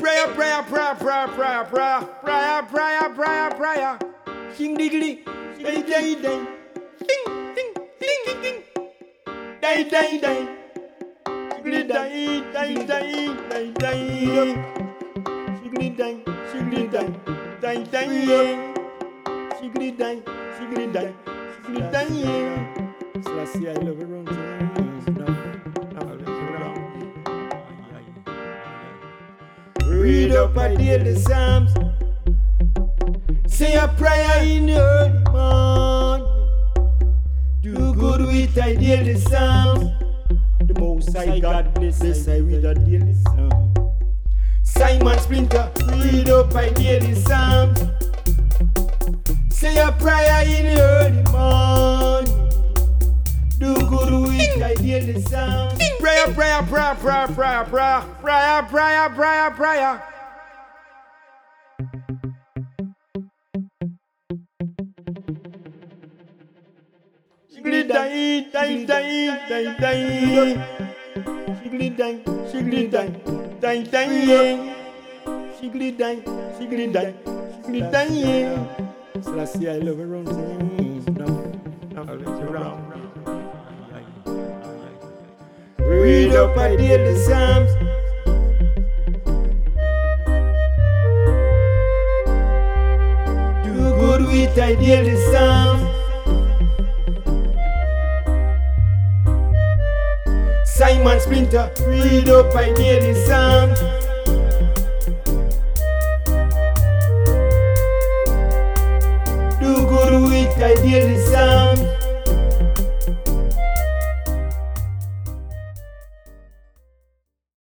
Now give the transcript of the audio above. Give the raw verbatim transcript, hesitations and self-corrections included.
Prayer, prayer, prayer, prayer, prayer, prayer, prayer, prayer, prayer, prayer. Sing diggity, day, day, day. Sing, sing, sing, sing, sing. Day, day, day. Diggity, day, day, day, day, day. Diggity, day, diggity, day, day, day. Diggity, day, diggity, day, diggity, day. Selassie, I love it wrong. Read up my daily Psalms. Say a prayer in the early morning. Do good with thy daily Psalms. The Most High God blesses I with a daily Psalm. Simon Splinta, read up my daily Psalms. Say a prayer in the early morning. Do good with thy daily Psalms. Prayer, prayer, prayer, prayer, prayer, prayer, prayer, prayer, prayer, prayer. Shigli dang, dang, dang, dang, dang. Shigli dang, shigli dang, dang, dang. Shigli dang, shigli dang, shigli dang. Selassie, I love around things. Now, now, around. Read up my daily Psalms. Do good with thy daily Psalms. Simon Splinta, read up my daily Psalms. Do good with thy daily Psalms.